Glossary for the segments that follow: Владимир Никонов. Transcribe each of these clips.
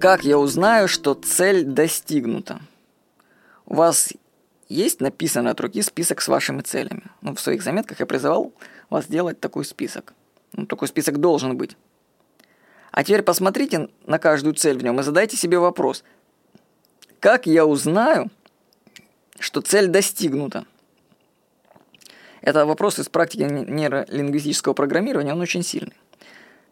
Как я узнаю, что цель достигнута? У вас есть написанный от руки список с вашими целями? Ну, в своих заметках я призывал вас делать такой список. Ну, такой список должен быть. А теперь посмотрите на каждую цель в нем и задайте себе вопрос. Как я узнаю, что цель достигнута? Это вопрос из практики нейролингвистического программирования, он очень сильный.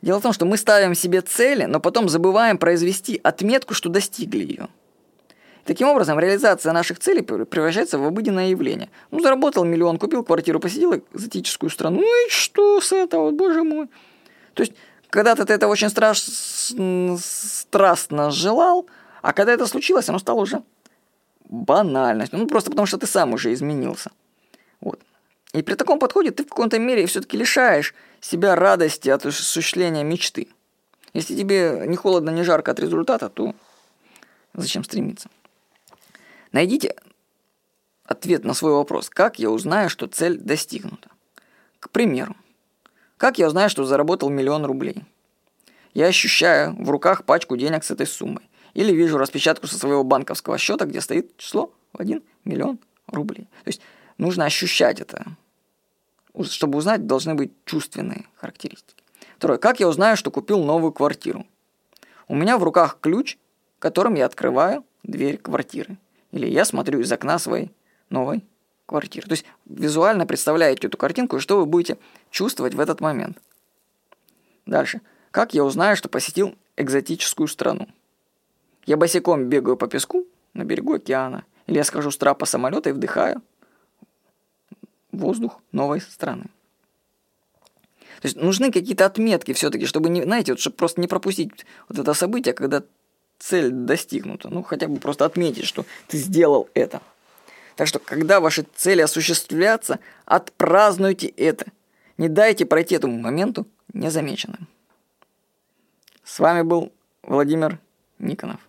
Дело в том, что мы ставим себе цели, но потом забываем произвести отметку, что достигли ее. Таким образом, реализация наших целей превращается в обыденное явление. Ну, заработал миллион, купил квартиру, посетил экзотическую страну. Ну и что с этого, боже мой? То есть, когда-то ты это очень страстно желал, а когда это случилось, оно стало уже банальностью. Ну, просто потому, что ты сам уже изменился. Вот. И при таком подходе ты в каком-то мере все-таки лишаешь себя радости от осуществления мечты. Если тебе ни холодно, ни жарко от результата, то зачем стремиться? Найдите ответ на свой вопрос. Как я узнаю, что цель достигнута? К примеру, как я узнаю, что заработал 1 000 000 рублей? Я ощущаю в руках пачку денег с этой суммой. Или вижу распечатку со своего банковского счета, где стоит число 1 000 000 рублей. То есть нужно ощущать это. Чтобы узнать, должны быть чувственные характеристики. Второе. Как я узнаю, что купил новую квартиру? У меня в руках ключ, которым я открываю дверь квартиры. Или я смотрю из окна своей новой квартиры. То есть визуально представляете эту картинку, и что вы будете чувствовать в этот момент. Дальше. Как я узнаю, что посетил экзотическую страну? Я босиком бегаю по песку на берегу океана. Или я схожу с трапа самолета и вдыхаю воздух новой страны. То есть нужны какие-то отметки все-таки, чтобы не, знаете, вот, чтобы просто не пропустить вот это событие, когда цель достигнута. Ну, хотя бы просто отметить, что ты сделал это. Так что, когда ваши цели осуществятся, отпразднуйте это. Не дайте пройти этому моменту незамеченным. С вами был Владимир Никонов.